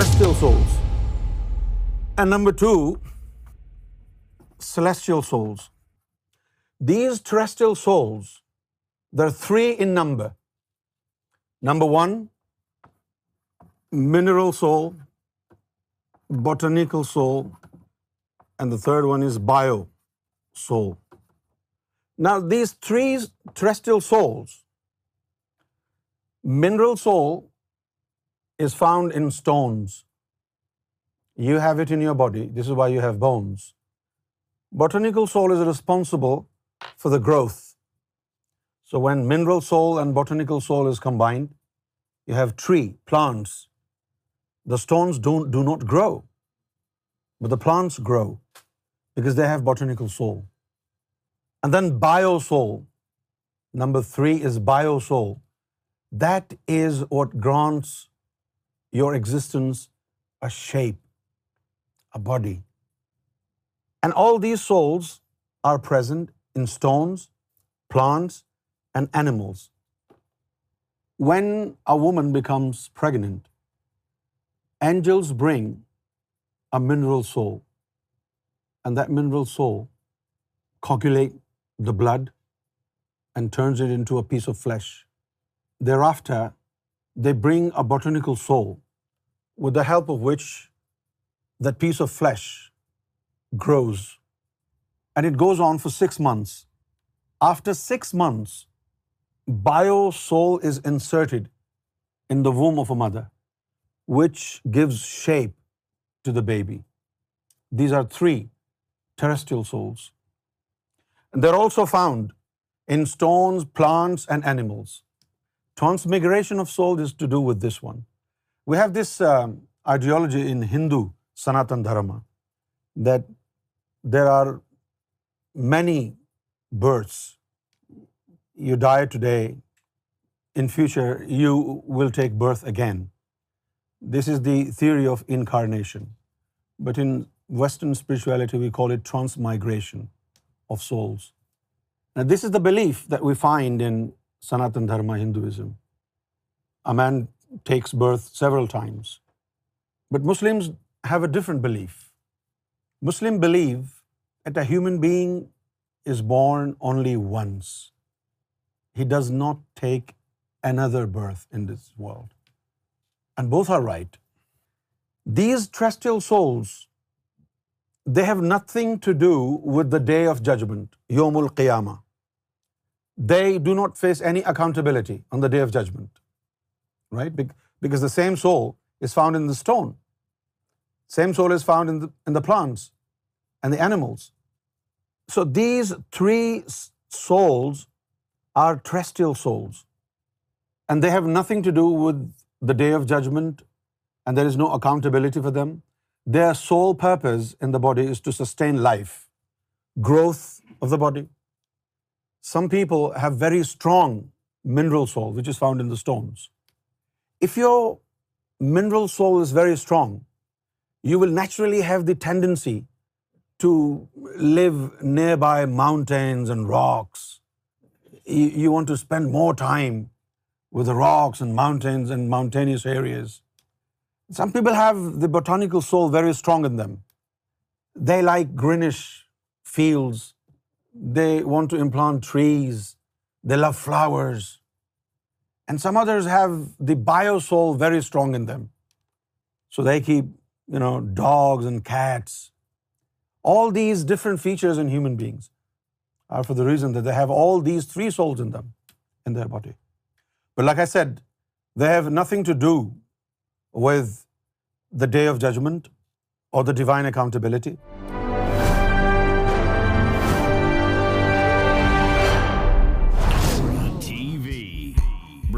terrestrial souls, and number 2, celestial souls. These terrestrial souls, there are 3 in number. Number 1, mineral soul, botanical soul, and the 3rd one is bio soul. Now these 3 terrestrial souls, mineral soul is found in stones. You have it in your body. This is why you have bones. Botanical soul is responsible for the growth. So when mineral soul and botanical soul is combined, you have tree, plants. The stones do not grow, but the plants grow because they have botanical soul. And then bio soul. Number 3 is bio soul. That is what grants your existence a shape, a body. And all these souls are present in stones, plants, and animals. When a woman becomes pregnant, angels bring a mineral soul, and that mineral soul coagulates the blood and turns it into a piece of flesh. Thereafter, they bring a botanical soul, with the help of which that piece of flesh grows. And it goes on for 6 months. After 6 months, bio soul is inserted in the womb of a mother, which gives shape to the baby. These are 3 terrestrial souls. And they're also found in stones, plants, and animals. Transmigration of soul is to do with this one. We have this ideology in Hindu Sanatan Dharma that there are many births. You die today, in future you will take birth again. This is the theory of incarnation. But in Western spirituality, we call it transmigration of souls. Now, this is the belief that we find in Sanatana Dharma Hinduism. A man takes birth several times. But Muslims have a different belief. Muslims believe that a human being is born only once. He does not take another birth in this world. And both are right. These terrestrial souls, they have nothing to do with the day of judgment, Yawmul Qiyamah. They do not face any accountability on the day of judgment, right? Because the same soul is found in the stone. Same soul is found in the plants and the animals. So these 3 souls are terrestrial souls, and they have nothing to do with the day of judgment, and there is no accountability for them. Their sole purpose in the body is to sustain life, growth of the body. Some people have very strong mineral soul, which is found in the stones. If your mineral soul is very strong, you will naturally have the tendency to live nearby mountains and rocks. You want to spend more time with the rocks and mountains and mountainous areas. Some people have the botanical soul very strong in them. They like greenish fields. They want to implant trees. They love flowers. And some others have the bio soul very strong in them. So they keep, dogs and cats. All these different features in human beings are for the reason that they have all these 3 souls in them, in their body. But like I said, they have nothing to do with the day of judgment or the divine accountability. TV,